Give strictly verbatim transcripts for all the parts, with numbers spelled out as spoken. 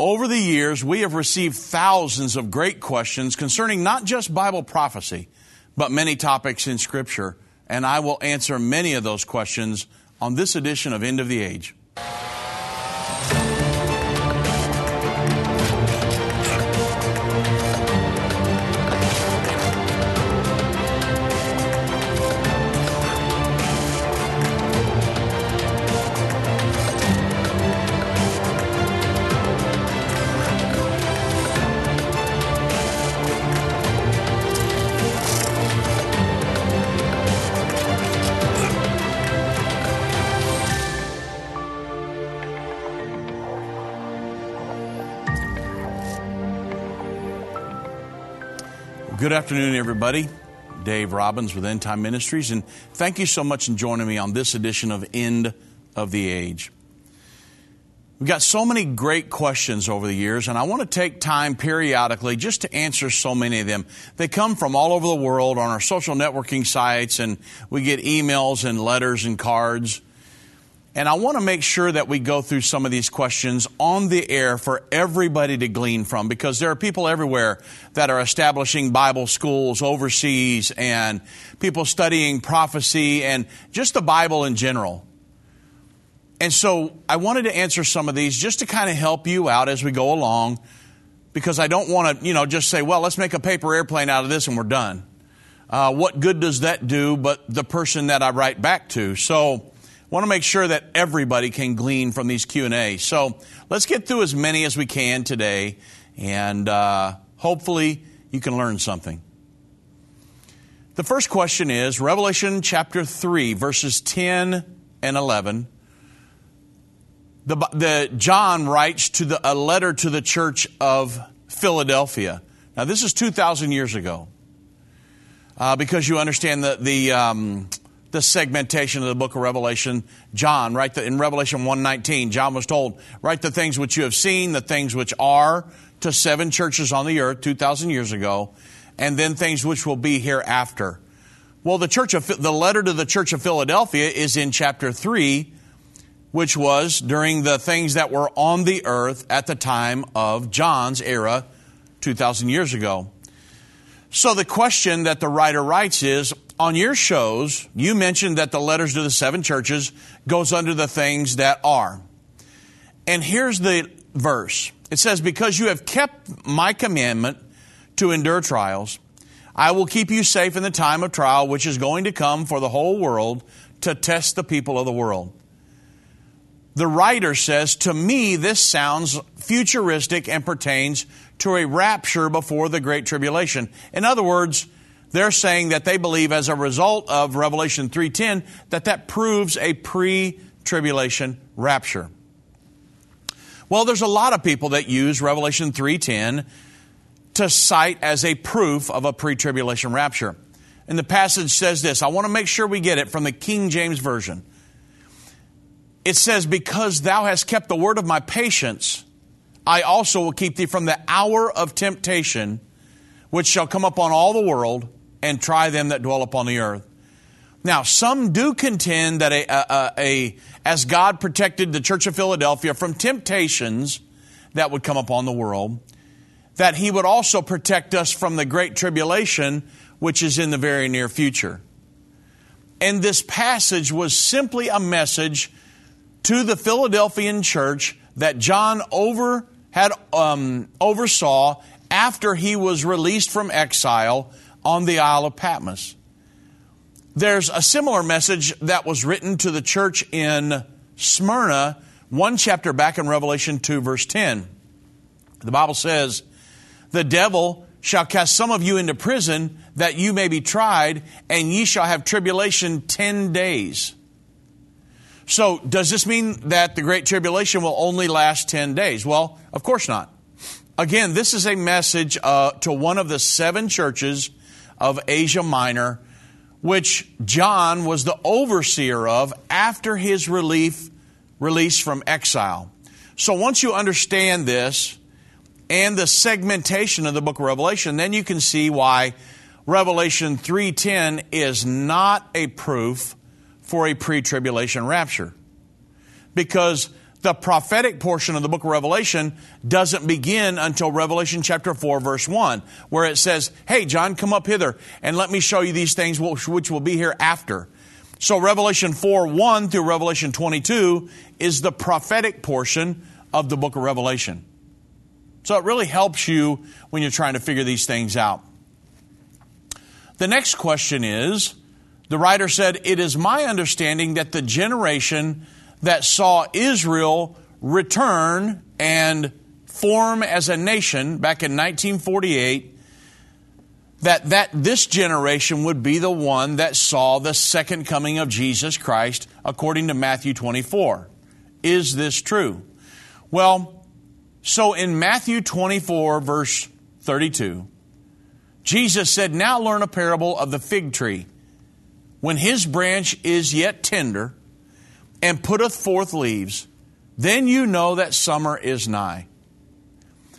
Over the years, we have received thousands of great questions concerning not just Bible prophecy, but many topics in Scripture, and I will answer many of those questions on this edition of End of the Age. Good afternoon, everybody. Dave Robbins with End Time Ministries, and thank you so much for joining me on this edition of End of the Age. We've got so many great questions over the years, and I want to take time periodically just to answer so many of them. They come from all over the world on our social networking sites, and we get emails and letters and cards. And I want to make sure that we go through some of these questions on the air for everybody to glean from, because there are people everywhere that are establishing Bible schools overseas and people studying prophecy and just the Bible in general. And so I wanted to answer some of these just to kind of help you out as we go along, because I don't want to, you know, just say, well, let's make a paper airplane out of this and we're done. Uh, what good does that do but the person that I write back to? So I want to make sure that everybody can glean from these Q and A. So let's get through as many as we can today, and uh, hopefully you can learn something. The first question is Revelation chapter three, verses ten and eleven. The, the John writes to the, a letter to the church of Philadelphia. Now this is two thousand years ago, uh, because you understand the the. Um, the segmentation of the book of Revelation. John, right, the, in Revelation one nineteen, John was told, write the things which you have seen, the things which are, to seven churches on the earth two thousand years ago, and then things which will be hereafter. Well, the church of, the letter to the church of Philadelphia is in chapter three, which was during the things that were on the earth at the time of John's era two thousand years ago. So the question that the writer writes is, on your shows, you mentioned that the letters to the seven churches goes under the things that are. And here's the verse. It says, because you have kept my commandment to endure trials, I will keep you safe in the time of trial, which is going to come for the whole world to test the people of the world. The writer says, to me, this sounds futuristic and pertains to a rapture before the Great Tribulation. In other words, they're saying that they believe as a result of Revelation three ten that that proves a pre-tribulation rapture. Well, there's a lot of people that use Revelation three ten to cite as a proof of a pre-tribulation rapture. And the passage says this. I want to make sure we get it from the King James Version. It says, because thou hast kept the word of my patience, I also will keep thee from the hour of temptation, which shall come upon all the world, and try them that dwell upon the earth. Now, some do contend that a, a, a as God protected the church of Philadelphia from temptations that would come upon the world, that He would also protect us from the Great Tribulation, which is in the very near future. And this passage was simply a message to the Philadelphian church that John over had um, oversaw after he was released from exile on the Isle of Patmos. There's a similar message that was written to the church in Smyrna, one chapter back in Revelation two, verse ten. The Bible says, the devil shall cast some of you into prison, that you may be tried, and ye shall have tribulation ten days. So, does this mean that the Great Tribulation will only last ten days? Well, of course not. Again, this is a message uh, to one of the seven churches of Asia Minor, which John was the overseer of after his relief, release from exile. So once you understand this and the segmentation of the book of Revelation, then you can see why Revelation three ten is not a proof for a pre-tribulation rapture. Because The prophetic portion of the book of Revelation doesn't begin until Revelation chapter four, verse one, where it says, hey, John, come up hither and let me show you these things which will be here after. So Revelation four one through Revelation twenty-two is the prophetic portion of the book of Revelation. So it really helps you when you're trying to figure these things out. The next question is, the writer said, it is my understanding that the generation that saw Israel return and form as a nation back in nineteen forty-eight, that, that this generation would be the one that saw the second coming of Jesus Christ, according to Matthew twenty-four. Is this true? Well, so in Matthew twenty-four, verse thirty-two, Jesus said, now learn a parable of the fig tree. When his branch is yet tender, and putteth forth leaves, then you know that summer is nigh.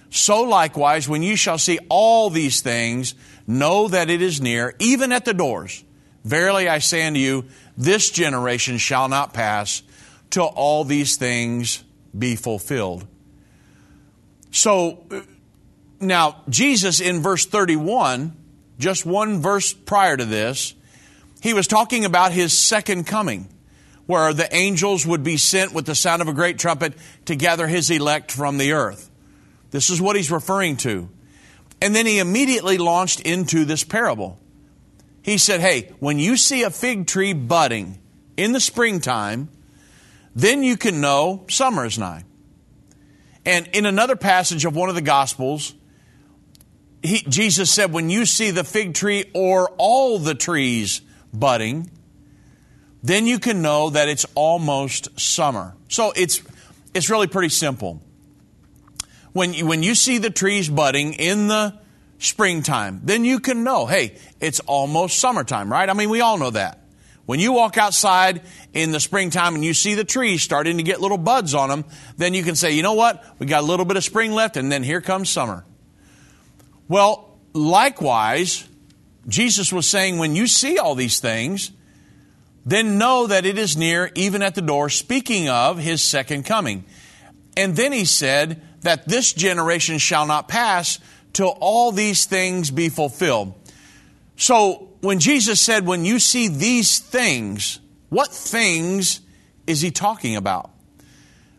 So likewise, when you shall see all these things, know that it is near, even at the doors. Verily I say unto you, this generation shall not pass till all these things be fulfilled. So, now, Jesus in verse thirty-one, just one verse prior to this, he was talking about his second coming, where the angels would be sent with the sound of a great trumpet to gather his elect from the earth. This is what he's referring to. And then he immediately launched into this parable. He said, hey, when you see a fig tree budding in the springtime, then you can know summer is nigh. And in another passage of one of the Gospels, he, Jesus said, when you see the fig tree or all the trees budding, then you can know that it's almost summer. So it's it's really pretty simple. When you, when you see the trees budding in the springtime, then you can know, hey, it's almost summertime, right? I mean, we all know that. When you walk outside in the springtime and you see the trees starting to get little buds on them, then you can say, you know what? We got a little bit of spring left, and then here comes summer. Well, likewise, Jesus was saying, when you see all these things, then know that it is near, even at the door, speaking of his second coming. And then he said that this generation shall not pass till all these things be fulfilled. So when Jesus said, when you see these things, what things is he talking about?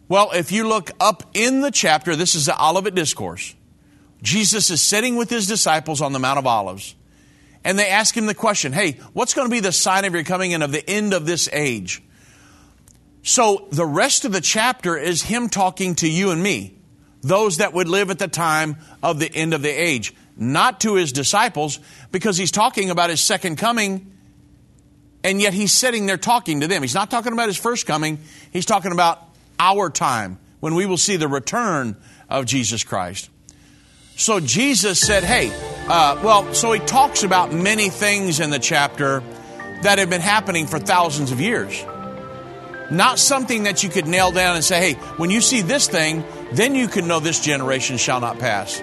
Well, if you look up in the chapter, this is the Olivet Discourse. Jesus is sitting with his disciples on the Mount of Olives. And they ask him the question, hey, what's going to be the sign of your coming and of the end of this age? So the rest of the chapter is him talking to you and me, those that would live at the time of the end of the age, not to his disciples, because he's talking about his second coming, and yet he's sitting there talking to them. He's not talking about his first coming. He's talking about our time, when we will see the return of Jesus Christ. So Jesus said, hey, uh, well, so he talks about many things in the chapter that have been happening for thousands of years. Not something that you could nail down and say, hey, when you see this thing, then you can know this generation shall not pass.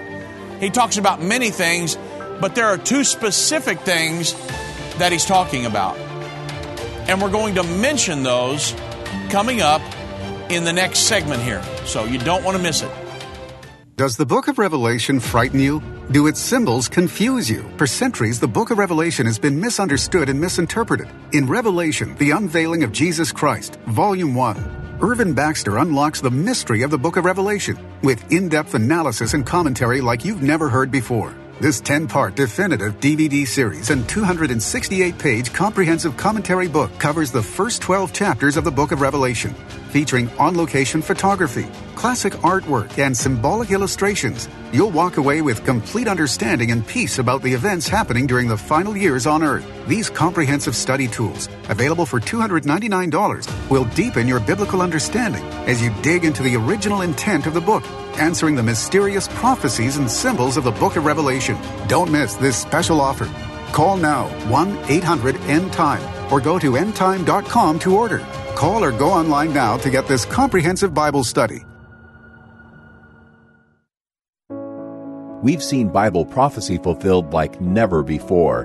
He talks about many things, but there are two specific things that he's talking about. And we're going to mention those coming up in the next segment here. So you don't want to miss it. Does the book of Revelation frighten you? Do its symbols confuse you? For centuries, the book of Revelation has been misunderstood and misinterpreted. In Revelation, the Unveiling of Jesus Christ, Volume one, Irvin Baxter unlocks the mystery of the book of Revelation with in-depth analysis and commentary like you've never heard before. This ten-part definitive D V D series and two hundred sixty-eight page comprehensive commentary book covers the first twelve chapters of the book of Revelation, featuring on-location photography, classic artwork, and symbolic illustrations. You'll walk away with complete understanding and peace about the events happening during the final years on Earth. These comprehensive study tools, available for two hundred ninety-nine dollars, will deepen your biblical understanding as you dig into the original intent of the book, answering the mysterious prophecies and symbols of the book of Revelation. Don't miss this special offer. Call now one eight hundred end time or go to end time dot com to order. Call or go online now to get this comprehensive Bible study. We've seen Bible prophecy fulfilled like never before.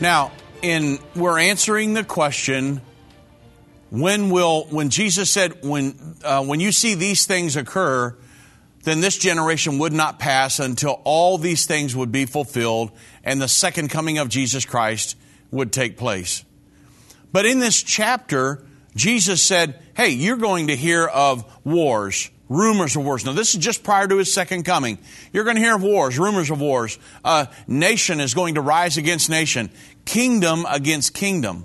Now, in we're answering the question, when will, when Jesus said, when uh, when you see these things occur, then this generation would not pass until all these things would be fulfilled and the second coming of Jesus Christ would take place. But in this chapter, Jesus said, hey, you're going to hear of wars, rumors of wars. Now, this is just prior to his second coming. You're going to hear of wars, rumors of wars. Uh, nation is going to rise against nation, kingdom against kingdom.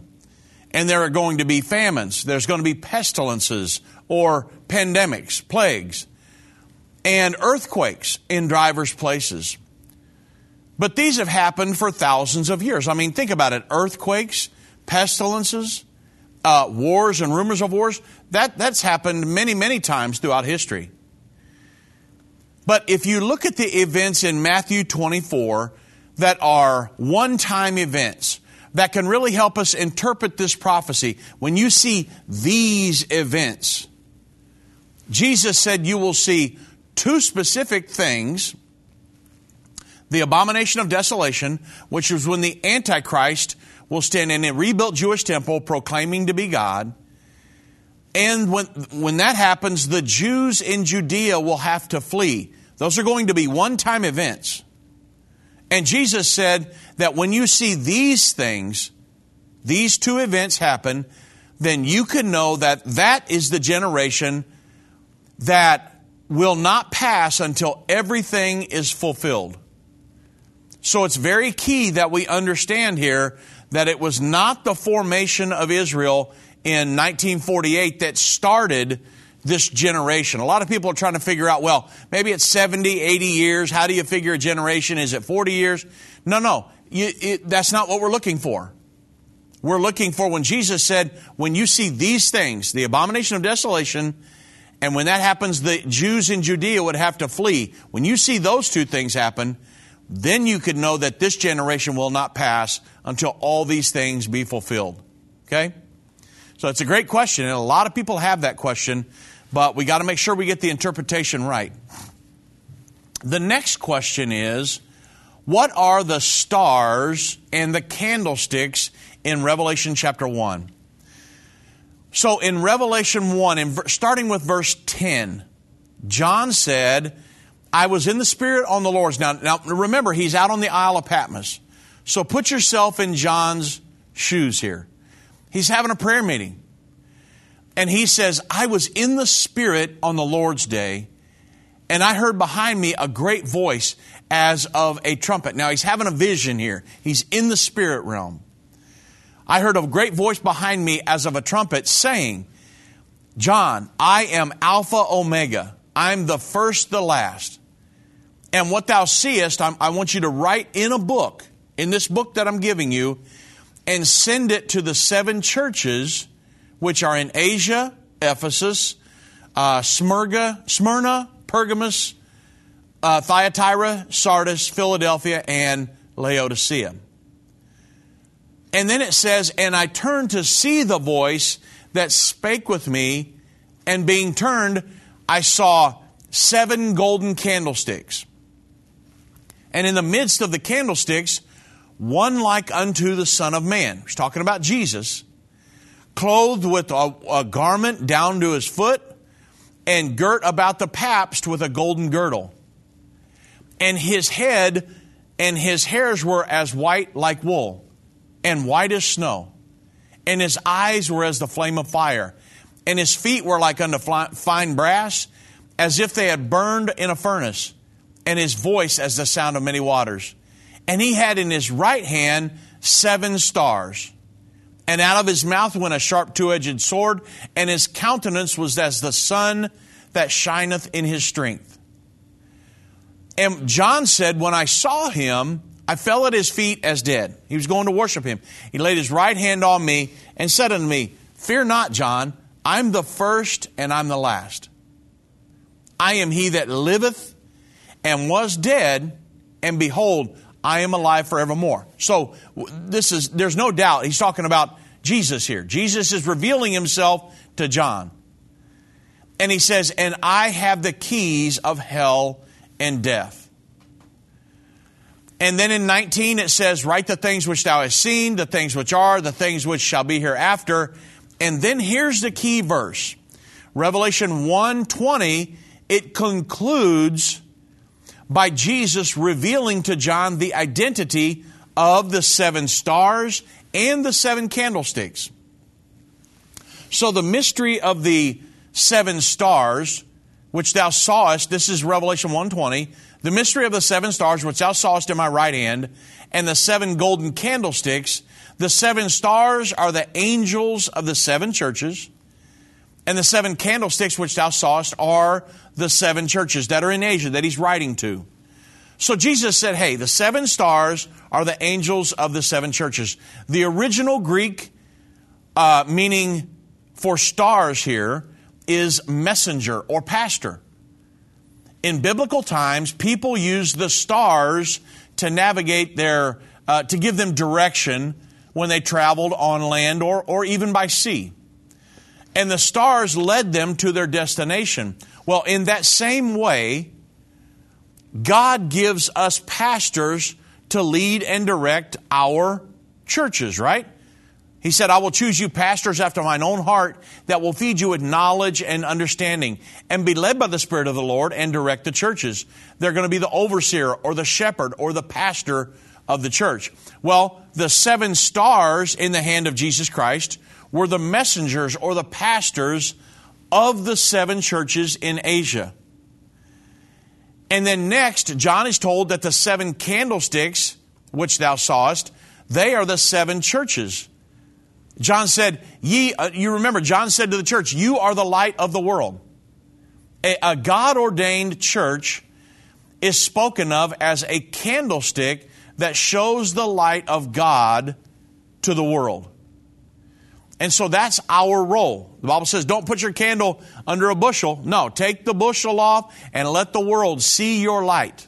And there are going to be famines. There's going to be pestilences or pandemics, plagues, and earthquakes in diverse places. But these have happened for thousands of years. I mean, think about it. Earthquakes, pestilences, uh, wars and rumors of wars. That, that's happened many, many times throughout history. But if you look at the events in Matthew twenty-four that are one-time events, that can really help us interpret this prophecy. When you see these events, Jesus said you will see two specific things. The abomination of desolation, which is when the Antichrist will stand in a rebuilt Jewish temple proclaiming to be God. And when, when that happens, the Jews in Judea will have to flee. Those are going to be one-time events. And Jesus said that when you see these things, these two events happen, then you can know that that is the generation that will not pass until everything is fulfilled. So it's very key that we understand here that it was not the formation of Israel in nineteen forty-eight that started this generation. A lot of people are trying to figure out, well, maybe it's seventy, eighty years. How do you figure a generation? Is it forty years? No, no. You, it, that's not what we're looking for. We're looking for when Jesus said, when you see these things, the abomination of desolation, and when that happens, the Jews in Judea would have to flee. When you see those two things happen, then you could know that this generation will not pass until all these things be fulfilled. Okay? So it's a great question, and a lot of people have that question. But we got to make sure we get the interpretation right. The next question is, what are the stars and the candlesticks in Revelation chapter one? So in Revelation one, in, starting with verse ten, John said, I was in the Spirit on the Lord's. Now, now remember, he's out on the Isle of Patmos. So put yourself in John's shoes here. He's having a prayer meeting. And he says, I was in the Spirit on the Lord's day, and I heard behind me a great voice as of a trumpet. Now, he's having a vision here. He's in the spirit realm. I heard a great voice behind me as of a trumpet saying, John, I am Alpha Omega. I'm the first, the last. And what thou seest, I'm, I want you to write in a book, in this book that I'm giving you, and send it to the seven churches which are in Asia, Ephesus, uh, Smyrna, Smyrna, Pergamos, uh, Thyatira, Sardis, Philadelphia, and Laodicea. And then it says, and I turned to see the voice that spake with me, and being turned, I saw seven golden candlesticks. And in the midst of the candlesticks, one like unto the Son of Man. He's talking about Jesus. Clothed with a, a garment down to his foot, and girt about the paps with a golden girdle. and his head and his hairs were as white like wool, and white as snow. And his eyes were as the flame of fire, and his feet were like unto fine brass, as if they had burned in a furnace, and his voice as the sound of many waters. And he had in his right hand seven stars. And out of his mouth went a sharp two-edged sword, and his countenance was as the sun that shineth in his strength. And John said, when I saw him, I fell at his feet as dead. He was going to worship him. He laid his right hand on me and said unto me, fear not, John, I'm the first and I'm the last. I am he that liveth and was dead, and behold, I am alive forevermore. So this is, there's no doubt he's talking about Jesus here. Jesus is revealing himself to John. And he says, and I have the keys of hell and death. And then in nineteen it says, write the things which thou hast seen, the things which are, the things which shall be hereafter. And then here's the key verse. Revelation one twenty, it concludes by Jesus revealing to John the identity of the seven stars and the seven candlesticks. So the mystery of the seven stars, which thou sawest, this is Revelation one twenty, the mystery of the seven stars, which thou sawest in my right hand, and the seven golden candlesticks. The seven stars are the angels of the seven churches, and the seven candlesticks which thou sawest are the seven churches that are in Asia that he's writing to. So Jesus said, hey, the seven stars are the angels of the seven churches. The original Greek uh, meaning for stars here is messenger or pastor. In biblical times, people used the stars to navigate their, uh, to give them direction when they traveled on land or, or even by sea. And the stars led them to their destination. Well, in that same way, God gives us pastors to lead and direct our churches, right? He said, I will choose you pastors after mine own heart that will feed you with knowledge and understanding and be led by the Spirit of the Lord and direct the churches. They're going to be the overseer or the shepherd or the pastor of the church. Well, the seven stars in the hand of Jesus Christ were the messengers or the pastors of the seven churches in Asia. And then next, John is told that the seven candlesticks, which thou sawest, they are the seven churches. John said, ye, uh, you remember, John said to the church, you are the light of the world. A, a God-ordained church is spoken of as a candlestick that shows the light of God to the world. And so that's our role. The Bible says, don't put your candle under a bushel. No, take the bushel off and let the world see your light.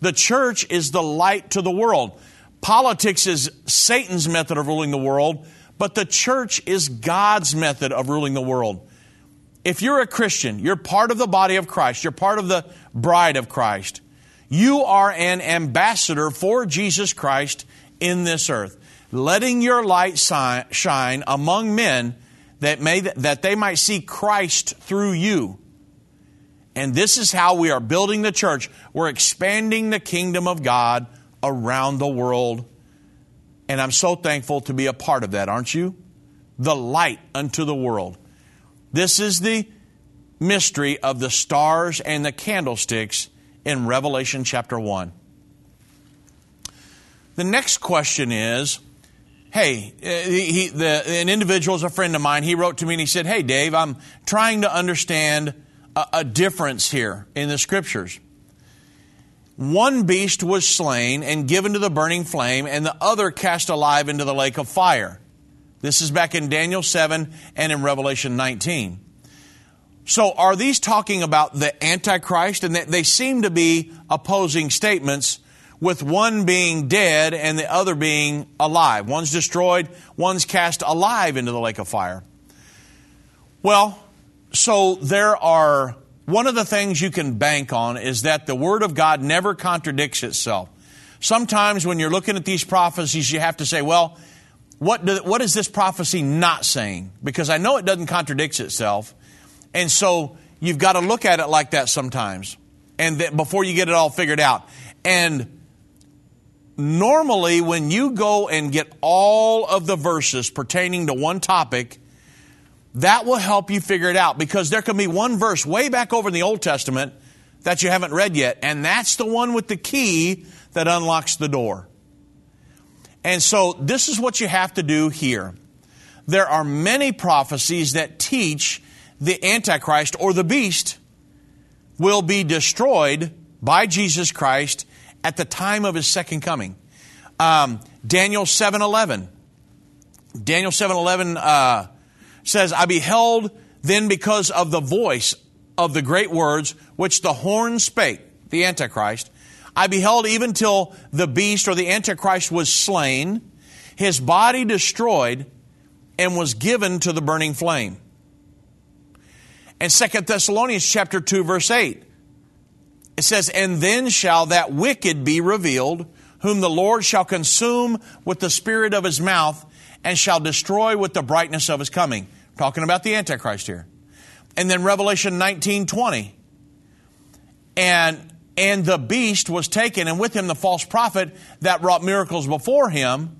The church is the light to the world. Politics is Satan's method of ruling the world, but the church is God's method of ruling the world. If you're a Christian, you're part of the body of Christ. You're part of the bride of Christ. You are an ambassador for Jesus Christ in this earth, letting your light shine among men that may that they might see Christ through you. And this is how we are building the church. We're expanding the kingdom of God around the world. And I'm so thankful to be a part of that, aren't you? The light unto the world. This is the mystery of the stars and the candlesticks in Revelation chapter one. The next question is, hey, he, the, an individual is a friend of mine. He wrote to me and he said, hey, Dave, I'm trying to understand a, a difference here in the Scriptures. One beast was slain and given to the burning flame, and the other cast alive into the lake of fire. This is back in Daniel seven and in Revelation nineteen. So are these talking about the Antichrist? And they seem to be opposing statements, with one being dead and the other being alive. One's destroyed, one's cast alive into the lake of fire. Well, so there are... One of the things you can bank on is that the Word of God never contradicts itself. Sometimes when you're looking at these prophecies, you have to say, well, what, do, what is this prophecy not saying? Because I know it doesn't contradict itself. And so you've got to look at it like that sometimes. and that before you get it all figured out. And normally when you go and get all of the verses pertaining to one topic, that will help you figure it out, because there can be one verse way back over in the Old Testament that you haven't read yet, and that's the one with the key that unlocks the door. And so this is what you have to do here. There are many prophecies that teach the Antichrist or the beast will be destroyed by Jesus Christ at the time of his second coming. Um, Daniel seven eleven. Daniel seven eleven uh, says, I beheld then because of the voice of the great words which the horn spake, the Antichrist, I beheld even till the beast or the Antichrist was slain, his body destroyed, and was given to the burning flame. And Second Thessalonians chapter two, verse eight, it says, and then shall that wicked be revealed, whom the Lord shall consume with the spirit of his mouth, and shall destroy with the brightness of his coming. We're talking about the Antichrist here. And then Revelation nineteen twenty, and and the beast was taken, and with him the false prophet that wrought miracles before him,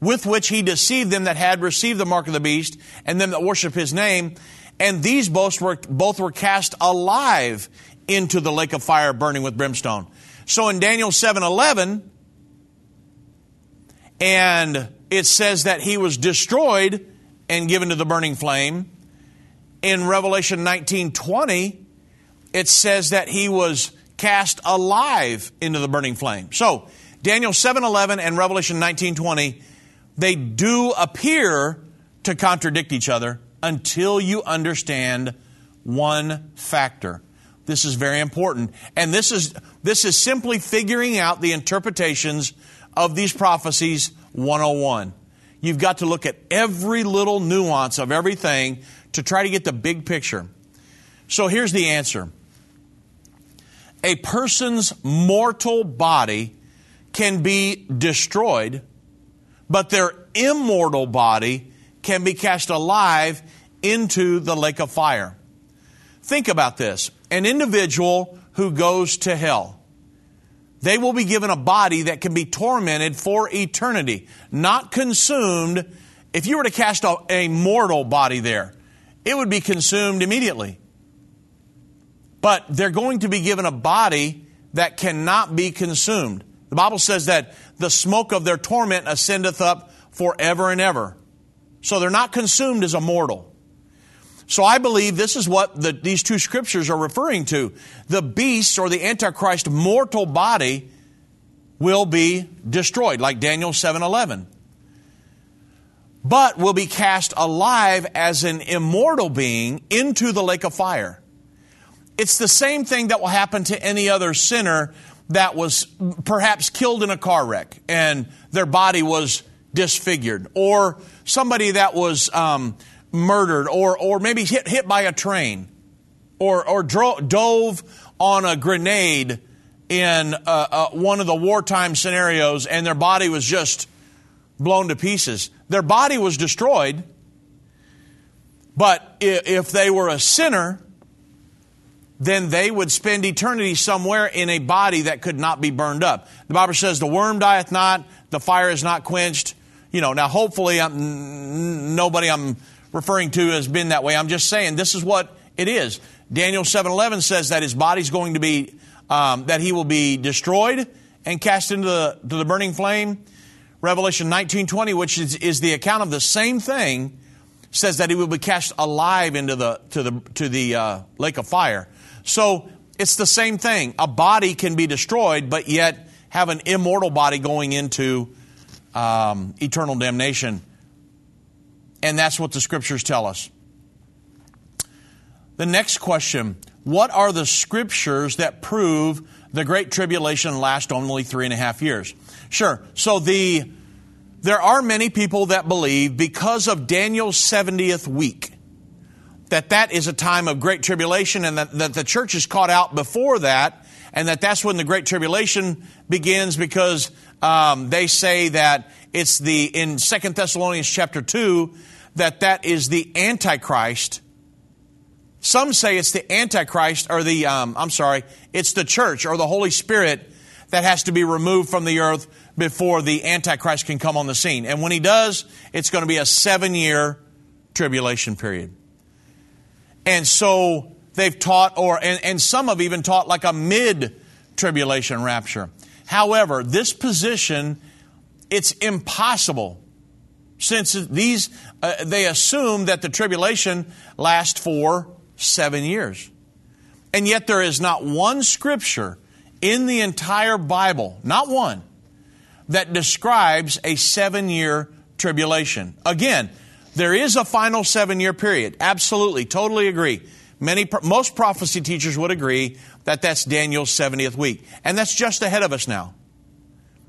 with which he deceived them that had received the mark of the beast, and them that worship his name. And these both were, both were cast alive into the lake of fire burning with brimstone. So in Daniel seven eleven, and it says that he was destroyed and given to the burning flame. In Revelation nineteen twenty, it says that he was cast alive into the burning flame. So, Daniel seven eleven and Revelation nineteen twenty, they do appear to contradict each other until you understand one factor. This is very important. And this is this is simply figuring out the interpretations of these prophecies one oh one. You've got to look at every little nuance of everything to try to get the big picture. So here's the answer. A person's mortal body can be destroyed, but their immortal body can be cast alive into the lake of fire. Think about this. An individual who goes to hell, they will be given a body that can be tormented for eternity, not consumed. If you were to cast a mortal body there, it would be consumed immediately. But they're going to be given a body that cannot be consumed. The Bible says that the smoke of their torment ascendeth up forever and ever. So they're not consumed as a mortal. So I believe this is what the, these two scriptures are referring to. The beast or the Antichrist mortal body will be destroyed, like Daniel seven eleven. But will be cast alive as an immortal being into the lake of fire. It's the same thing that will happen to any other sinner that was perhaps killed in a car wreck and their body was disfigured, or somebody that was um, murdered, or or maybe hit hit by a train, or or dro- dove on a grenade in uh, uh, one of the wartime scenarios, and their body was just blown to pieces. Their body was destroyed, but if they were a sinner, then they would spend eternity somewhere in a body that could not be burned up. The Bible says, the worm dieth not, the fire is not quenched. You know, now hopefully I'm, nobody I'm referring to has been that way. I'm just saying this is what it is. Daniel seven eleven says that his body's going to be, um, that he will be destroyed and cast into the, to the burning flame. Revelation nineteen twenty, which is, is the account of the same thing, says that he will be cast alive into the to the to the uh, lake of fire. So it's the same thing. A body can be destroyed, but yet have an immortal body going into um, eternal damnation. And that's what the scriptures tell us. The next question, what are the scriptures that prove the Great Tribulation lasts only three and a half years? Sure, so the there are many people that believe because of Daniel's seventieth week, that that is a time of great tribulation, and that, that the church is caught out before that, and that that's when the Great Tribulation begins, because um, they say that it's the, in Second Thessalonians chapter two, that that is the Antichrist Some say it's the Antichrist or the, um, I'm sorry, it's the church or the Holy Spirit that has to be removed from the earth before the Antichrist can come on the scene. And when he does, it's going to be a seven-year tribulation period. And so they've taught, or and, and some have even taught like a mid-tribulation rapture. However, this position, it's impossible, since these uh, they assume that the tribulation lasts for seven years. And yet there is not one scripture in the entire Bible, not one, that describes a seven-year tribulation. Again, there is a final seven-year period. Absolutely, totally agree. Many, most prophecy teachers would agree that that's Daniel's seventieth week. And that's just ahead of us now.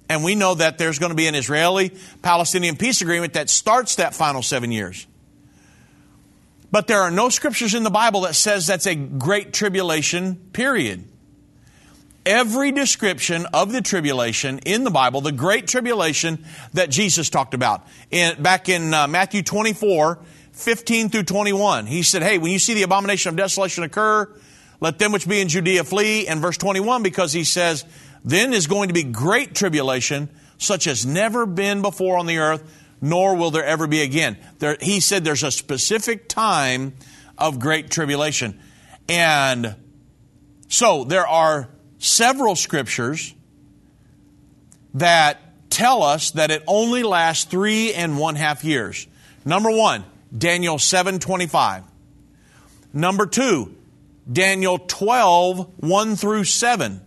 And we know that there's going to be an Israeli-Palestinian peace agreement that starts that final seven years. But there are no scriptures in the Bible that says that's a great tribulation period. Every description of the tribulation in the Bible, the great tribulation that Jesus talked about in, back in uh, Matthew twenty-four, fifteen through twenty-one. He said, hey, when you see the abomination of desolation occur, let them which be in Judea flee. And verse twenty-one, because he says, then is going to be great tribulation, such as never been before on the earth, nor will there ever be again. There, he said there's a specific time of great tribulation. And so there are several scriptures that tell us that it only lasts three and one half years. Number one, Daniel seven twenty-five. Number two, Daniel twelve, one through seven.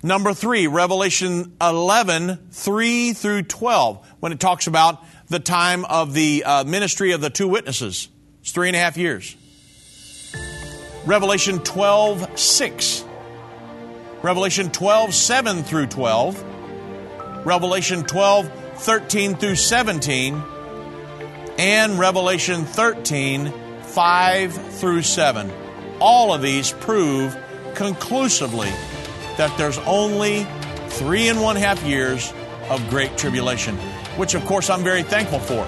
Number three, Revelation eleven, three through twelve, when it talks about the time of the uh, ministry of the two witnesses. It's three and a half years. Revelation twelve, six. Revelation twelve, seven through twelve. Revelation twelve, thirteen through seventeen. And Revelation thirteen, five through seven. All of these prove conclusively that there's only three and one half years of great tribulation, which of course I'm very thankful for.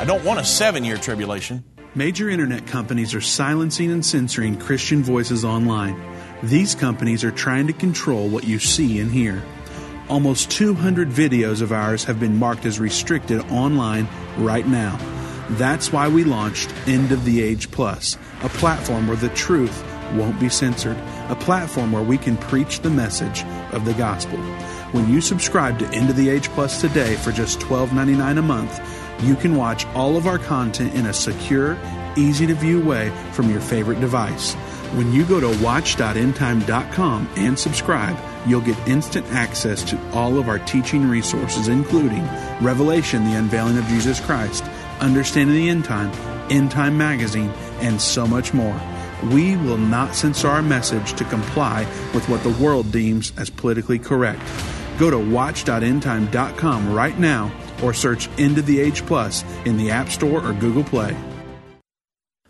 I don't want a seven-year tribulation. Major internet companies are silencing and censoring Christian voices online. These companies are trying to control what you see and hear. Almost two hundred videos of ours have been marked as restricted online right now. That's why we launched End of the Age Plus, a platform where the truth won't be censored, a platform where we can preach the message of the gospel. When you subscribe to End of the Age Plus today for just twelve ninety-nine a month, you can watch all of our content in a secure, easy-to-view way from your favorite device. When you go to watch dot end time dot com and subscribe, you'll get instant access to all of our teaching resources, including Revelation, the Unveiling of Jesus Christ, Understanding the End Time, End Time Magazine, and so much more. We will not censor our message to comply with what the world deems as politically correct. Go to watch dot end time dot com right now or search End of the Age Plus in the App Store or Google Play.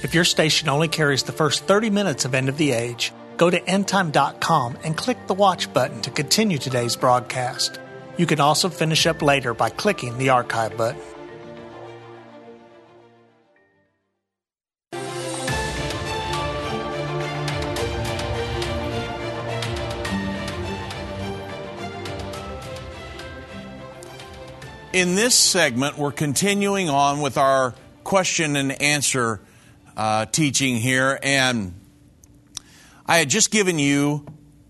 If your station only carries the first thirty minutes of End of the Age, go to end time dot com and click the watch button to continue today's broadcast. You can also finish up later by clicking the archive button. In this segment, we're continuing on with our question and answer Uh, teaching here, and I had just given you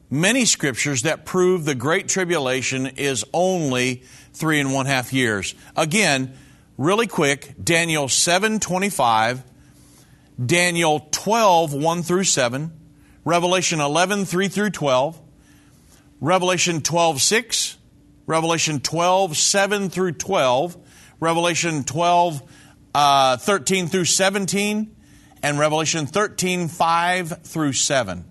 many scriptures that prove the Great Tribulation is only three and one half years. Again, really quick, Daniel seven twenty-five, Daniel twelve, one through seven, Revelation eleven, three through twelve, Revelation twelve, six, Revelation twelve, seven through twelve, Revelation twelve, uh, thirteen through seventeen, and Revelation thirteen, five through seven.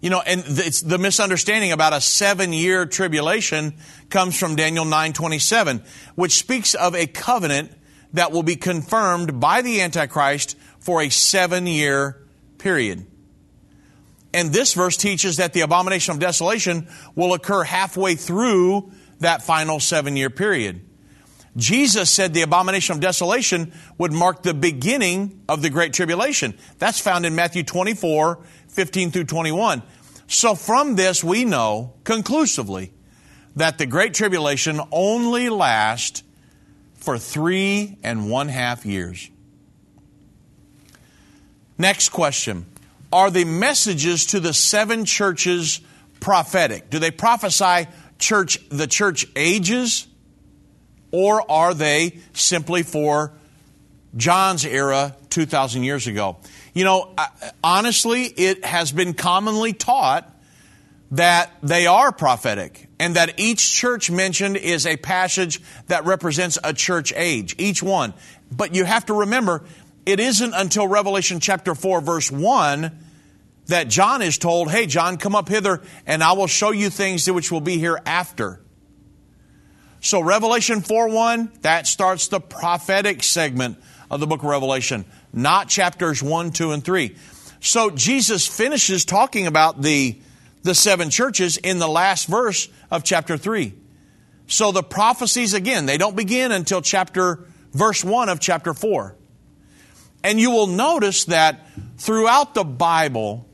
You know, and it's the misunderstanding about a seven-year tribulation comes from Daniel nine twenty-seven, which speaks of a covenant that will be confirmed by the Antichrist for a seven-year period. And this verse teaches that the abomination of desolation will occur halfway through that final seven-year period. Jesus said the abomination of desolation would mark the beginning of the Great Tribulation. That's found in Matthew twenty-four, fifteen through twenty-one. So from this we know conclusively that the Great Tribulation only lasts for three and one half years. Next question. Are the messages to the seven churches prophetic? Do they prophesy church, the church ages? Or are they simply for John's era two thousand years ago? You know, honestly, it has been commonly taught that they are prophetic and that each church mentioned is a passage that represents a church age, each one. But you have to remember, it isn't until Revelation chapter four, verse one that John is told, hey, John, come up hither and I will show you things which will be hereafter. So Revelation four one, that starts the prophetic segment of the book of Revelation, not chapters one, two, and three. So Jesus finishes talking about the, the seven churches in the last verse of chapter three. So the prophecies, again, they don't begin until chapter verse one of chapter four. And you will notice that throughout the Bible,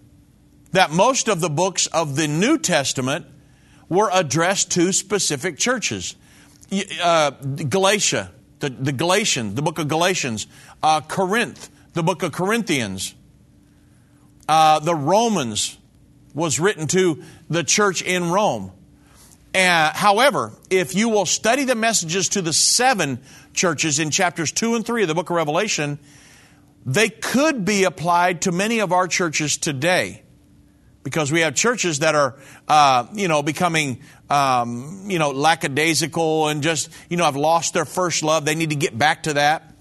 that most of the books of the New Testament were addressed to specific churches. Uh, Galatia, the, the Galatians, the book of Galatians, uh, Corinth, the book of Corinthians, uh, the Romans was written to the church in Rome. Uh, however, if you will study the messages to the seven churches in chapters two and three of the book of Revelation, they could be applied to many of our churches today. Because we have churches that are, uh, you know, becoming, um, you know, lackadaisical and just, you know, have lost their first love. They need to get back to that.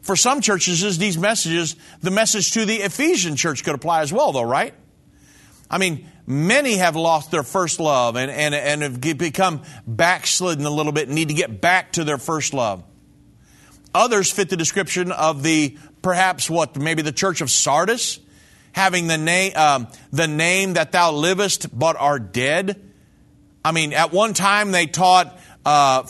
For some churches, these messages, the message to the Ephesian church could apply as well, though, right? I mean, many have lost their first love and, and, and have become backslidden a little bit and need to get back to their first love. Others fit the description of the, perhaps what, maybe the church of Sardis, having the name um, the name that thou livest but are dead. I mean, at one time they taught uh,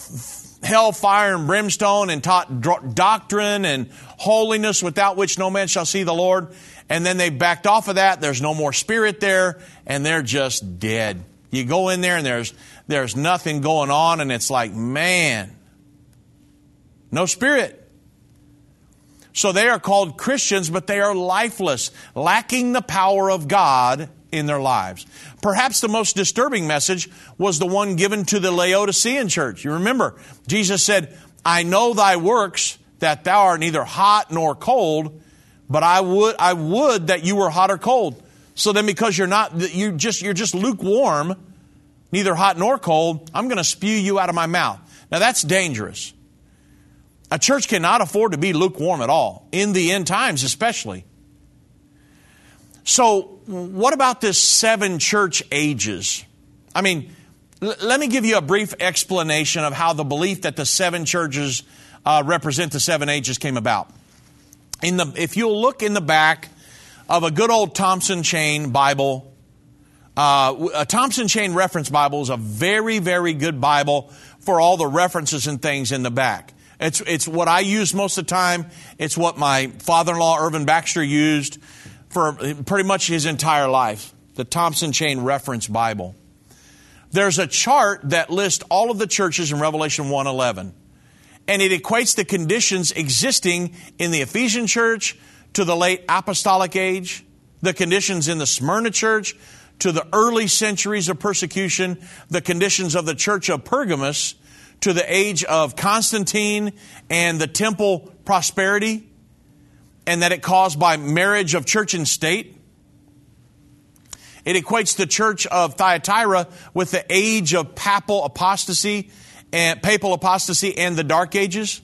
hell, fire, and brimstone and taught dro- doctrine and holiness without which no man shall see the Lord. And then they backed off of that. There's no more spirit there, and they're just dead. You go in there and there's there's nothing going on, and it's like, man, no spirit. So they are called Christians, but they are lifeless, lacking the power of God in their lives. Perhaps the most disturbing message was the one given to the Laodicean church. You remember, Jesus said, I know thy works, that thou art neither hot nor cold, but I would I would that you were hot or cold. So then because you're not you just you're just lukewarm, neither hot nor cold, I'm going to spew you out of my mouth. Now that's dangerous. A church cannot afford to be lukewarm at all, in the end times especially. So what about this seven church ages? I mean, l- let me give you a brief explanation of how the belief that the seven churches uh, represent the seven ages came about. In the, if you'll look in the back of a good old Thompson Chain Bible, uh, a Thompson Chain Reference Bible is a very, very good Bible for all the references and things in the back. It's it's what I use most of the time. It's what my father-in-law, Irvin Baxter, used for pretty much his entire life, the Thompson Chain Reference Bible. There's a chart that lists all of the churches in Revelation one eleven, and it equates the conditions existing in the Ephesian church to the late apostolic age, the conditions in the Smyrna church to the early centuries of persecution, the conditions of the church of Pergamos to the age of Constantine and the temple prosperity, and that it caused by marriage of church and state. It equates the church of Thyatira with the age of papal apostasy and papal apostasy and the Dark Ages.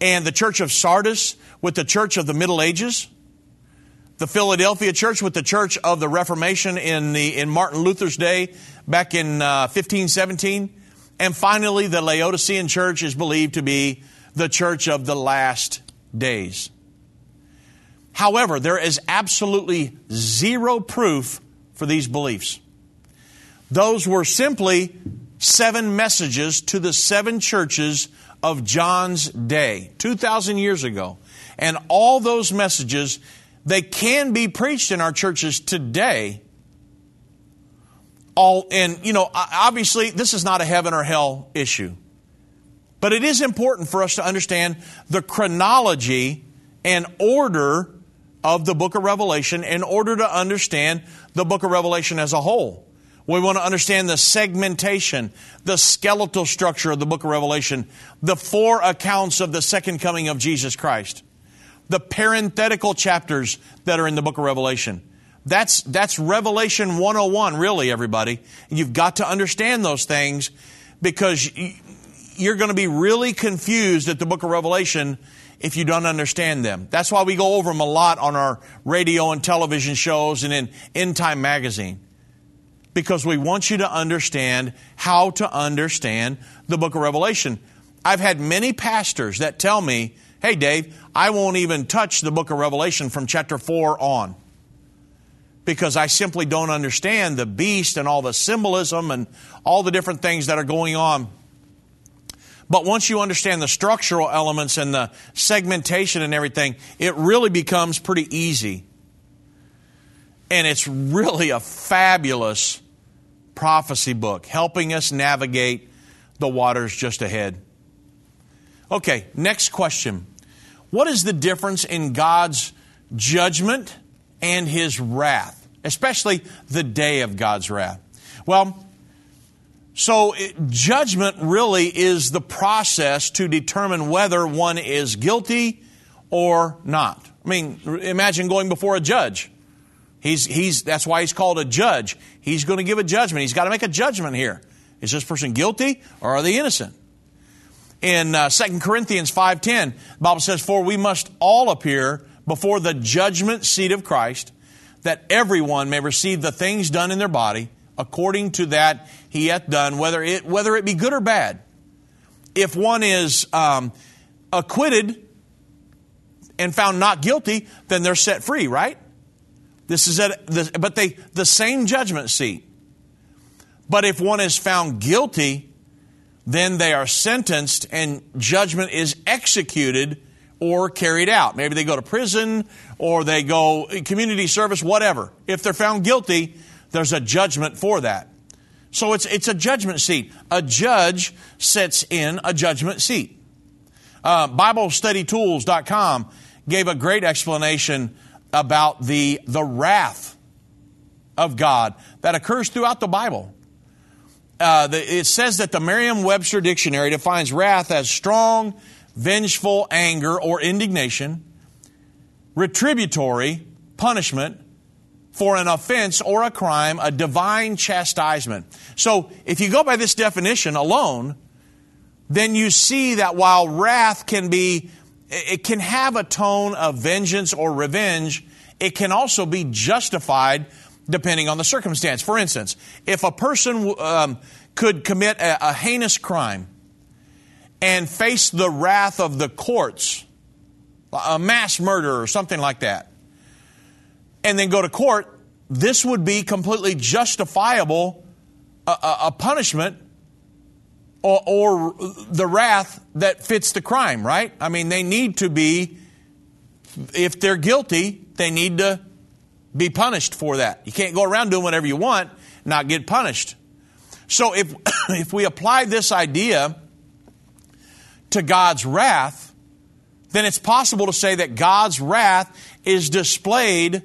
and the church of Sardis with the church of the Middle Ages, the Philadelphia church with the church of the Reformation in the in Martin Luther's day back in uh, fifteen seventeen, and finally the Laodicean church is believed to be the church of the last days. However, there is absolutely zero proof for these beliefs. Those were simply seven messages to the seven churches of John's day, two thousand years ago. And all those messages, they can be preached in our churches today. All, and, you know, obviously this is not a heaven or hell issue. But it is important for us to understand the chronology and order of the book of Revelation in order to understand the book of Revelation as a whole. We want to understand the segmentation, the skeletal structure of the book of Revelation, the four accounts of the second coming of Jesus Christ, the parenthetical chapters that are in the book of Revelation. That's, that's Revelation one oh one, really, everybody. You've got to understand those things because you're going to be really confused at the book of Revelation if you don't understand them. That's why we go over them a lot on our radio and television shows and in End Time magazine. Because we want you to understand how to understand the book of Revelation. I've had many pastors that tell me, hey, Dave, I won't even touch the book of Revelation from chapter four on. Because I simply don't understand the beast and all the symbolism and all the different things that are going on. But once you understand the structural elements and the segmentation and everything, it really becomes pretty easy. And it's really a fabulous prophecy book, helping us navigate the waters just ahead. Okay, next question. What is the difference in God's judgment and His wrath, especially the day of God's wrath? Well, so it, judgment really is the process to determine whether one is guilty or not. I mean, imagine going before a judge. He's, he's, that's why he's called a judge. He's going to give a judgment. He's got to make a judgment here. Is this person guilty or are they innocent? In uh, Second Corinthians five ten, the Bible says, "For we must all appear before the judgment seat of Christ, that everyone may receive the things done in their body, according to that he hath done, whether it, whether it be good or bad." If one is um, acquitted and found not guilty, then they're set free, right? This is at the, but they the same judgment seat. But if one is found guilty, then they are sentenced and judgment is executed or carried out. Maybe they go to prison or they go community service, whatever. If they're found guilty, there's a judgment for that. So it's it's a judgment seat. A judge sits in a judgment seat. Uh, Bible Study Tools dot com gave a great explanation about the, the wrath of God that occurs throughout the Bible. Uh, the, it says that the Merriam-Webster Dictionary defines wrath as strong, vengeful anger or indignation, retributory punishment for an offense or a crime, a divine chastisement. So if you go by this definition alone, then you see that while wrath can be It can have a tone of vengeance or revenge. It can also be justified depending on the circumstance. For instance, if a person um, could commit a, a heinous crime and face the wrath of the courts, a mass murder or something like that, and then go to court, this would be completely justifiable, a, a, a punishment Or, or the wrath that fits the crime, right? I mean, they need to be, if they're guilty, they need to be punished for that. You can't go around doing whatever you want, not get punished. So if, if we apply this idea to God's wrath, then it's possible to say that God's wrath is displayed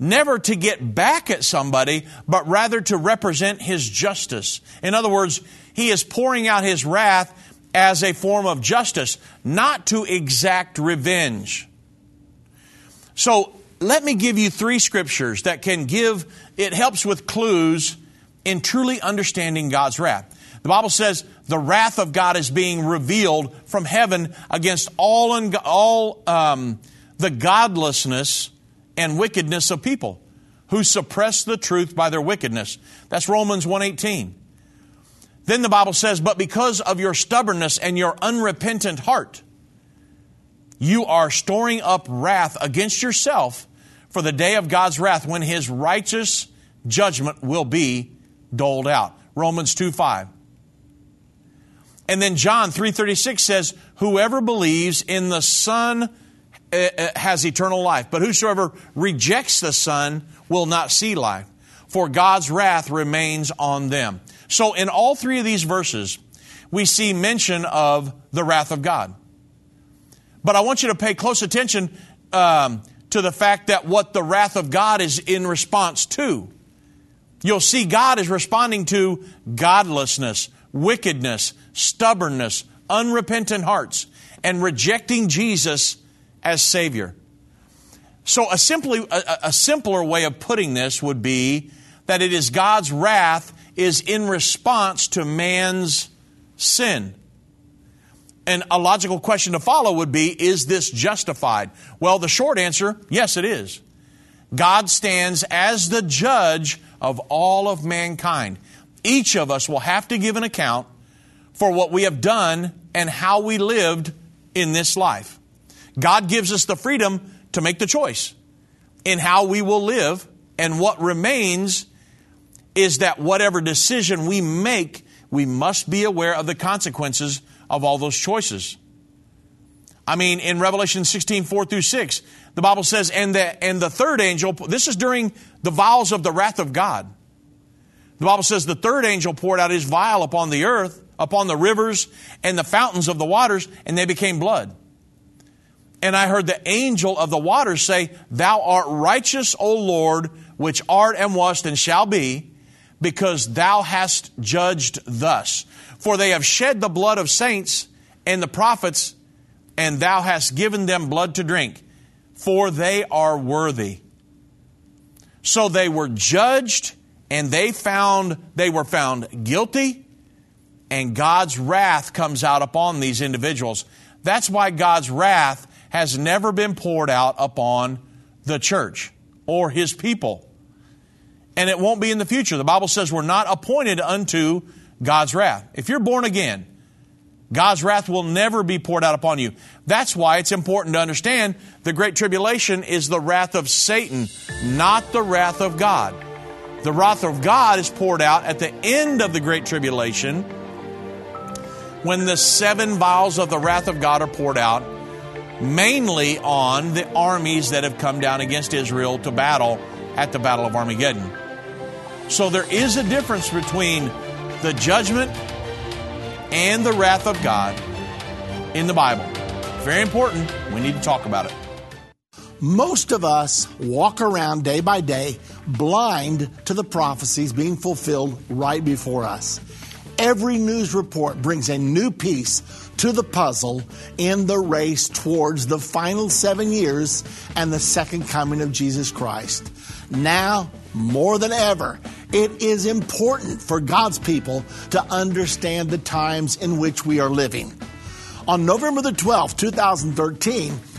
never to get back at somebody, but rather to represent His justice. In other words, He is pouring out His wrath as a form of justice, not to exact revenge. So let me give you three scriptures that can give, it helps with clues in truly understanding God's wrath. The Bible says the wrath of God is being revealed from heaven against all, un- all um, the godlessness and wickedness of people who suppress the truth by their wickedness. That's Romans one eighteen. Then the Bible says, but because of your stubbornness and your unrepentant heart, you are storing up wrath against yourself for the day of God's wrath when His righteous judgment will be doled out. Romans two five. And then John three thirty-six says, whoever believes in the Son has eternal life, but whosoever rejects the Son will not see life, for God's wrath remains on them. So in all three of these verses, we see mention of the wrath of God. But I want you to pay close attention um, to the fact that what the wrath of God is in response to. You'll see God is responding to godlessness, wickedness, stubbornness, unrepentant hearts, and rejecting Jesus as Savior. So a, simply, a, a simpler way of putting this would be that it is God's wrath is in response to man's sin. And a logical question to follow would be, is this justified? Well, the short answer, yes, it is. God stands as the judge of all of mankind. Each of us will have to give an account for what we have done and how we lived in this life. God gives us the freedom to make the choice in how we will live, and what remains is that whatever decision we make, we must be aware of the consequences of all those choices. I mean, in Revelation sixteen, four through six, the Bible says, and the, and the third angel, this is during the vials of the wrath of God. The Bible says the third angel poured out his vial upon the earth, upon the rivers and the fountains of the waters, and they became blood. And I heard the angel of the waters say, thou art righteous, O Lord, which art and wast and shall be, because thou hast judged thus. For they have shed the blood of saints and the prophets, and thou hast given them blood to drink, for they are worthy. So they were judged, and they found they were found guilty, and God's wrath comes out upon these individuals. That's why God's wrath has never been poured out upon the church or His people. And it won't be in the future. The Bible says we're not appointed unto God's wrath. If you're born again, God's wrath will never be poured out upon you. That's why it's important to understand the Great Tribulation is the wrath of Satan, not the wrath of God. The wrath of God is poured out at the end of the Great Tribulation when the seven vials of the wrath of God are poured out, mainly on the armies that have come down against Israel to battle at the Battle of Armageddon. So there is a difference between the judgment and the wrath of God in the Bible. Very important. We need to talk about it. Most of us walk around day by day blind to the prophecies being fulfilled right before us. Every news report brings a new piece to the puzzle in the race towards the final seven years and the second coming of Jesus Christ. Now, more than ever, it is important for God's people to understand the times in which we are living. On November the twelfth, twenty thirteen,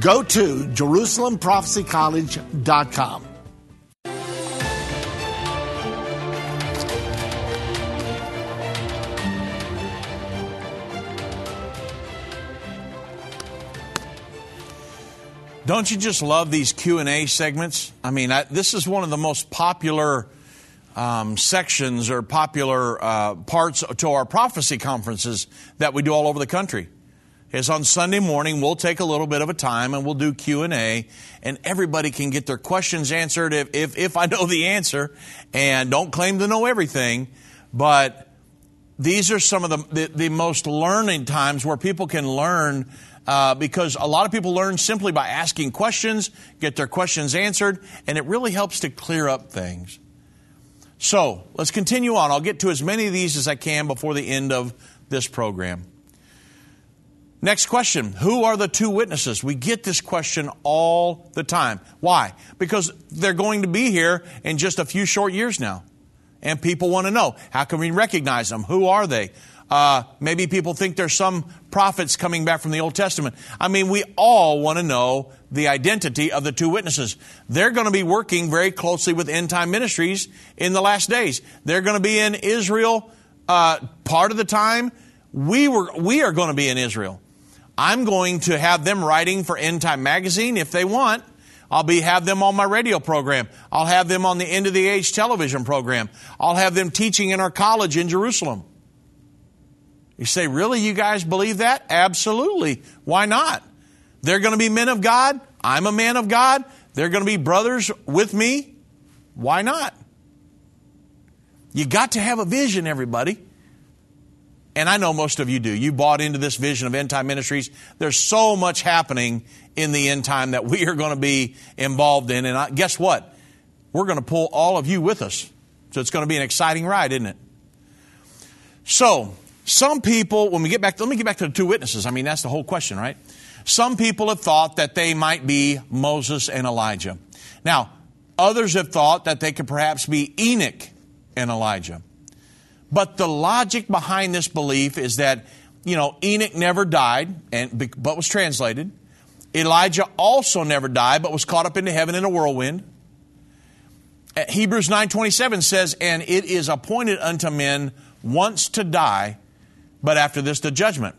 Go to Jerusalem Prophecy College dot com. Don't you just love these Q and A segments? I mean, I, this is one of the most popular um, sections or popular uh, parts to our prophecy conferences that we do all over the country. Is on Sunday morning, we'll take a little bit of a time and we'll do Q and A, and everybody can get their questions answered if, if, if I know the answer, and don't claim to know everything, but These are some of the, the, the most learning times where people can learn, uh, because a lot of people learn simply by asking questions, get their questions answered, and it really helps to clear up things. So, let's continue on. I'll get to as many of these as I can before the end of this program. Next question, who are the two witnesses? We get this question all the time. Why? Because they're going to be here in just a few short years now. And people want to know, how can we recognize them? Who are they? Uh, maybe people think there's some prophets coming back from the Old Testament. I mean, we all want to know the identity of the two witnesses. They're going to be working very closely with End Time Ministries in the last days. They're going to be in Israel uh, part of the time. We were, we are going to be in Israel. I'm going to have them writing for End Time Magazine if they want. I'll be have them on my radio program. I'll have them on the End of the Age television program. I'll have them teaching in our college in Jerusalem. You say, really, you guys believe that? Absolutely. Why not? They're going to be men of God. I'm a man of God. They're going to be brothers with me. Why not? You got to have a vision, everybody. And I know most of you do. You bought into this vision of End Time Ministries. There's so much happening in the end time that we are going to be involved in. And I, guess what? We're going to pull all of you with us. So it's going to be an exciting ride, isn't it? So some people, when we get back, let me get back to the two witnesses. I mean, that's the whole question, right? Some people have thought that they might be Moses and Elijah. Now, others have thought that they could perhaps be Enoch and Elijah. But the logic behind this belief is that, you know, Enoch never died, and but was translated. Elijah also never died, but was caught up into heaven in a whirlwind. Hebrews nine twenty-seven says, and it is appointed unto men once to die, but after this the judgment.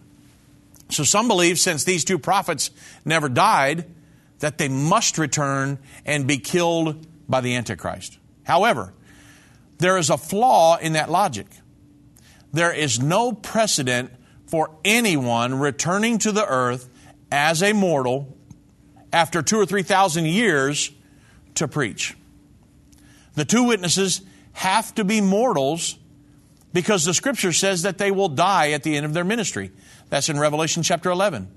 So some believe, since these two prophets never died, that they must return and be killed by the Antichrist. However, there is a flaw in that logic. There is no precedent for anyone returning to the earth as a mortal after two or three thousand years to preach. The two witnesses have to be mortals because the Scripture says that they will die at the end of their ministry. That's in Revelation chapter eleven.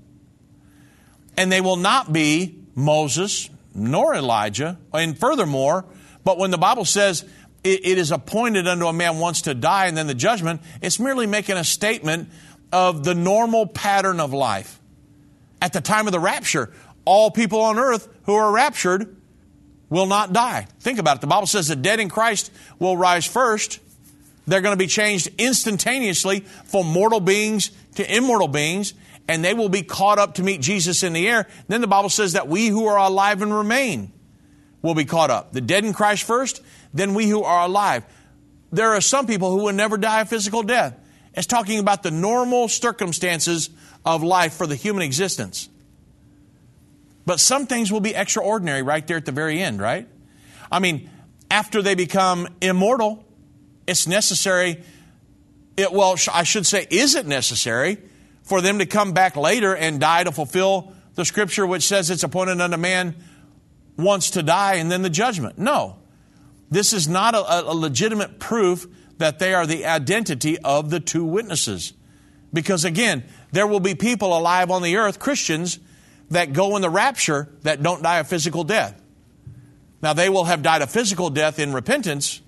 And they will not be Moses nor Elijah. And furthermore, but when the Bible says it, it is appointed unto a man once to die and then the judgment, it's merely making a statement of the normal pattern of life. At the time of the rapture, all people on earth who are raptured will not die. Think about it. The Bible says the dead in Christ will rise first. They're going to be changed instantaneously from mortal beings to immortal beings, and they will be caught up to meet Jesus in the air. Then the Bible says that we who are alive and remain will be caught up. The dead in Christ first, then we who are alive. There are some people who will never die a physical death. It's talking about the normal circumstances of life for the human existence. But some things will be extraordinary right there at the very end, right? I mean, after they become immortal, it's necessary, it, well, I should say, is it necessary for them to come back later and die to fulfill the Scripture which says it's appointed unto man once to die and then the judgment? No. This is not a, a legitimate proof that they are the identity of the two witnesses. Because again, there will be people alive on the earth, Christians, that go in the rapture that don't die a physical death. Now, they will have died a physical death in repentance,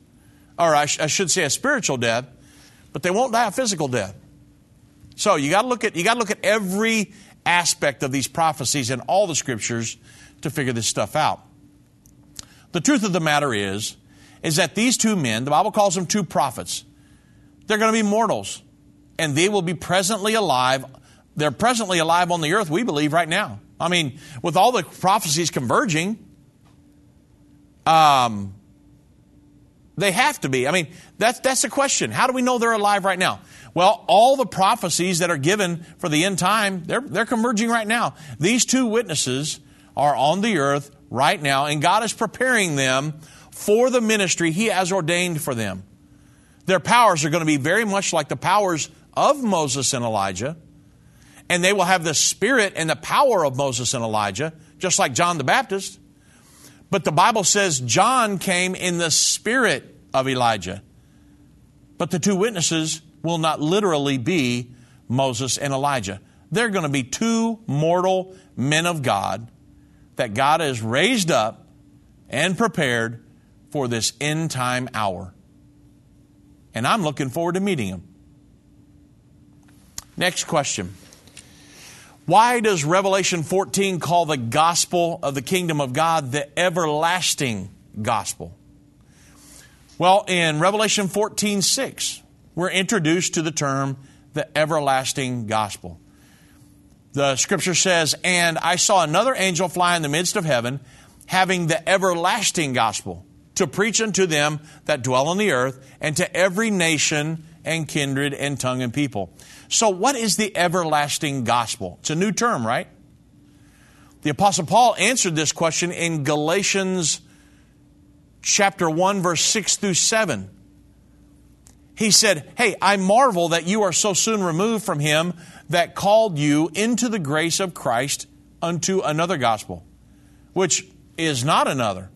or I, sh- I should say a spiritual death, but they won't die a physical death. So you got to look at you got to look at every aspect of these prophecies in all the Scriptures to figure this stuff out. The truth of the matter is, is that these two men, the Bible calls them two prophets, they're going to be mortals. And they will be presently alive. They're presently alive on the earth, we believe, right now. I mean, with all the prophecies converging, um, they have to be. I mean, that's, that's the question. How do we know they're alive right now? Well, all the prophecies that are given for the end time, they're, they're converging right now. These two witnesses are on the earth right now, and God is preparing them for the ministry He has ordained for them. Their powers are going to be very much like the powers of Moses and Elijah, and they will have the spirit and the power of Moses and Elijah, just like John the Baptist. But the Bible says John came in the spirit of Elijah. But the two witnesses will not literally be Moses and Elijah. They're going to be two mortal men of God that God has raised up and prepared for this end time hour. And I'm looking forward to meeting him. Next question. Why does Revelation fourteen call the gospel of the kingdom of God the everlasting gospel? Well, in Revelation fourteen six, we're introduced to the term the everlasting gospel. The scripture says, "And I saw another angel fly in the midst of heaven, having the everlasting gospel, to preach unto them that dwell on the earth, and to every nation and kindred and tongue and people." So what is the everlasting gospel? It's a new term, right? The Apostle Paul answered this question in Galatians chapter one, verse six through seven. He said, "Hey, I marvel that you are so soon removed from him that called you into the grace of Christ unto another gospel, which is not another.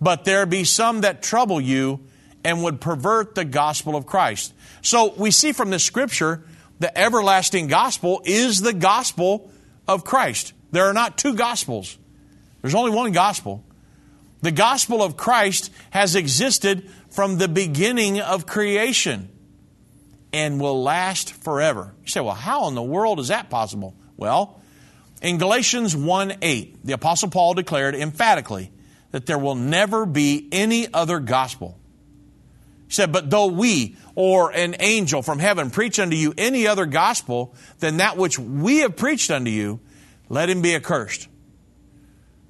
But there be some that trouble you and would pervert the gospel of Christ." So we see from this scripture, the everlasting gospel is the gospel of Christ. There are not two gospels. There's only one gospel. The gospel of Christ has existed from the beginning of creation and will last forever. You say, well, how in the world is that possible? Well, in Galatians one eight, the Apostle Paul declared emphatically that there will never be any other gospel. He said, "But though we or an angel from heaven preach unto you any other gospel than that which we have preached unto you, let him be accursed."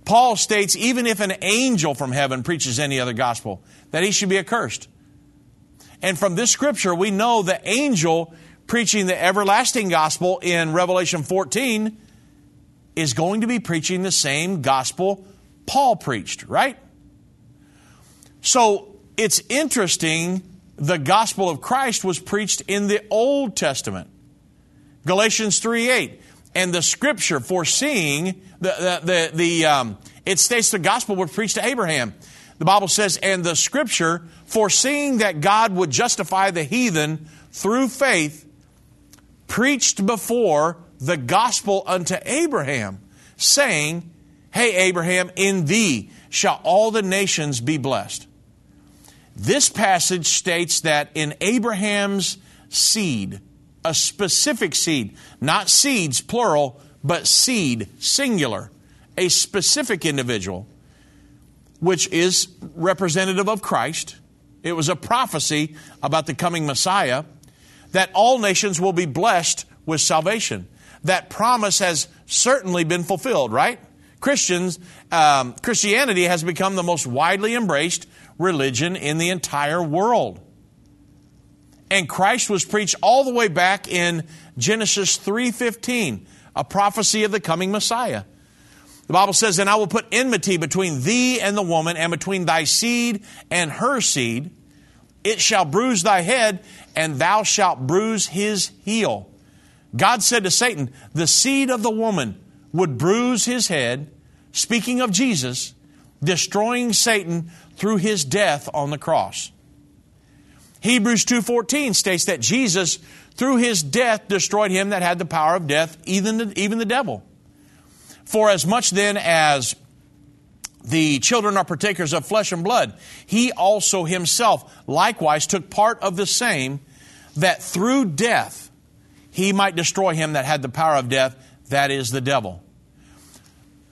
Paul states even if an angel from heaven preaches any other gospel, that he should be accursed. And from this scripture, we know the angel preaching the everlasting gospel in Revelation fourteen is going to be preaching the same gospel Paul preached, right? So it's interesting, the gospel of Christ was preached in the Old Testament. Galatians three eight, and the scripture foreseeing, the, the, the, the, um, it states the gospel was preached to Abraham. The Bible says, "And the scripture foreseeing that God would justify the heathen through faith, preached before the gospel unto Abraham, saying, Hey, Abraham, in thee shall all the nations be blessed." This passage states that in Abraham's seed, a specific seed, not seeds, plural, but seed, singular, a specific individual, which is representative of Christ. It was a prophecy about the coming Messiah, that all nations will be blessed with salvation. That promise has certainly been fulfilled, right? Christians, um, Christianity has become the most widely embraced religion in the entire world. And Christ was preached all the way back in Genesis three fifteen, a prophecy of the coming Messiah. The Bible says, "And I will put enmity between thee and the woman, and between thy seed and her seed. It shall bruise thy head, and thou shalt bruise his heel." God said to Satan, the seed of the woman would bruise his head, speaking of Jesus, destroying Satan through his death on the cross. Hebrews two fourteen states that Jesus, through his death, destroyed him that had the power of death, even the, even the devil. "For as much then as the children are partakers of flesh and blood, he also himself likewise took part of the same, that through death he might destroy him that had the power of death, that is the devil."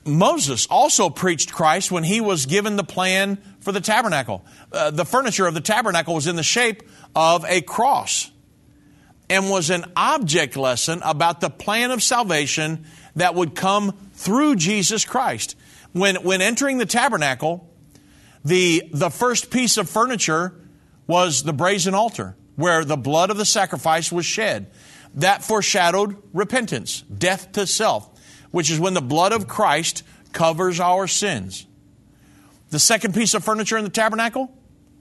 Moses also preached Christ when he was given the plan for the tabernacle. Uh, the furniture of the tabernacle was in the shape of a cross and was an object lesson about the plan of salvation that would come through Jesus Christ. When, when entering the tabernacle, the, the first piece of furniture was the brazen altar, where the blood of the sacrifice was shed. That foreshadowed repentance, death to self, which is when the blood of Christ covers our sins. The second piece of furniture in the tabernacle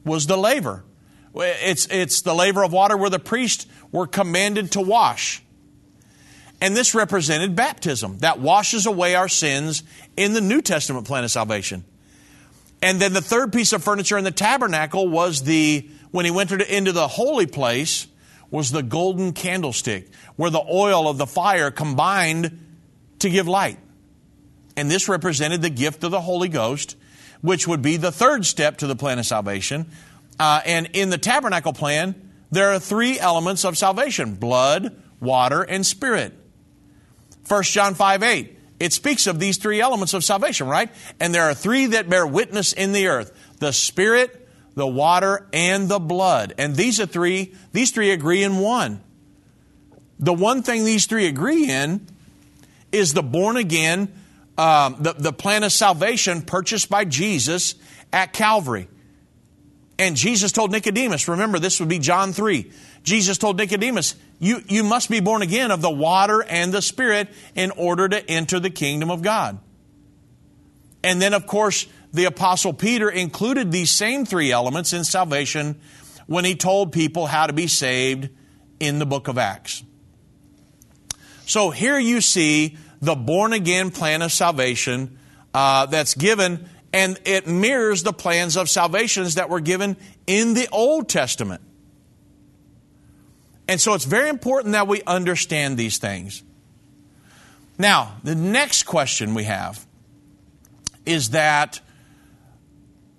was the laver. It's, it's the laver of water where the priests were commanded to wash. And this represented baptism that washes away our sins in the New Testament plan of salvation. And then the third piece of furniture in the tabernacle was the, when he went into the holy place, was the golden candlestick where the oil of the fire combined to give light. And this represented the gift of the Holy Ghost, which would be the third step to the plan of salvation. Uh, and in the tabernacle plan, there are three elements of salvation: blood, water, and spirit. First John five eight, it speaks of these three elements of salvation, right? And there are three that bear witness in the earth: the spirit, the water, and the blood. And these are three, these three agree in one. The one thing these three agree in is the born again, um, the, the plan of salvation purchased by Jesus at Calvary. And Jesus told Nicodemus, remember this would be John three. Jesus told Nicodemus, you, you must be born again of the water and the Spirit in order to enter the kingdom of God. And then, of course, the Apostle Peter included these same three elements in salvation when he told people how to be saved in the book of Acts. So here you see the born-again plan of salvation uh, that's given, and it mirrors the plans of salvations that were given in the Old Testament. And so it's very important that we understand these things. Now, the next question we have is that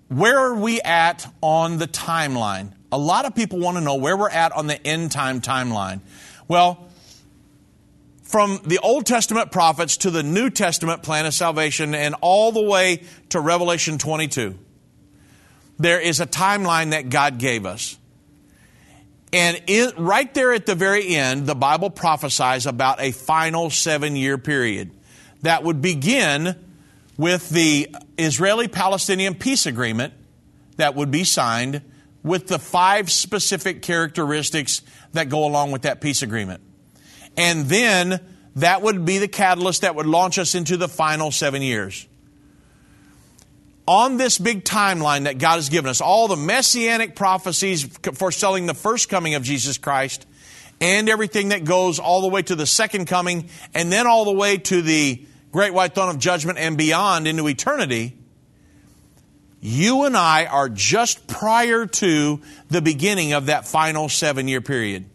where are we at on the timeline? A lot of people want to know where we're at on the end time timeline. Well, from the Old Testament prophets to the New Testament plan of salvation and all the way to Revelation twenty-two, there is a timeline that God gave us. And it, right there at the very end, the Bible prophesies about a final seven-year period that would begin with the Israeli-Palestinian peace agreement that would be signed, with the five specific characteristics that go along with that peace agreement. And then that would be the catalyst that would launch us into the final seven years. On this big timeline that God has given us, all the messianic prophecies foretelling the first coming of Jesus Christ and everything that goes all the way to the second coming and then all the way to the great white throne of judgment and beyond into eternity, you and I are just prior to the beginning of that final seven-year period.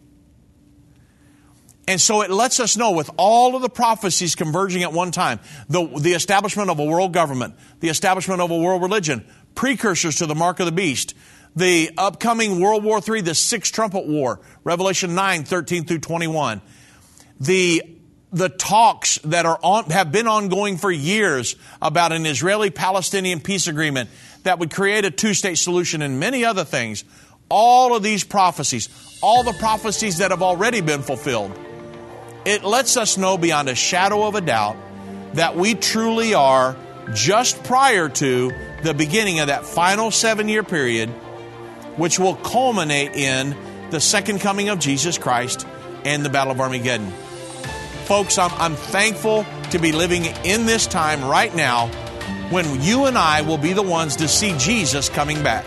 And so it lets us know, with all of the prophecies converging at one time, the, the establishment of a world government, the establishment of a world religion, precursors to the mark of the beast, the upcoming World War Three, the Sixth Trumpet War, Revelation nine, thirteen through twenty-one, the The talks that are on, have been ongoing for years about an Israeli-Palestinian peace agreement that would create a two-state solution, and many other things. All of these prophecies, all the prophecies that have already been fulfilled, it lets us know beyond a shadow of a doubt that we truly are just prior to the beginning of that final seven-year period, which will culminate in the second coming of Jesus Christ and the Battle of Armageddon. Folks, I'm, I'm thankful to be living in this time right now when you and I will be the ones to see Jesus coming back.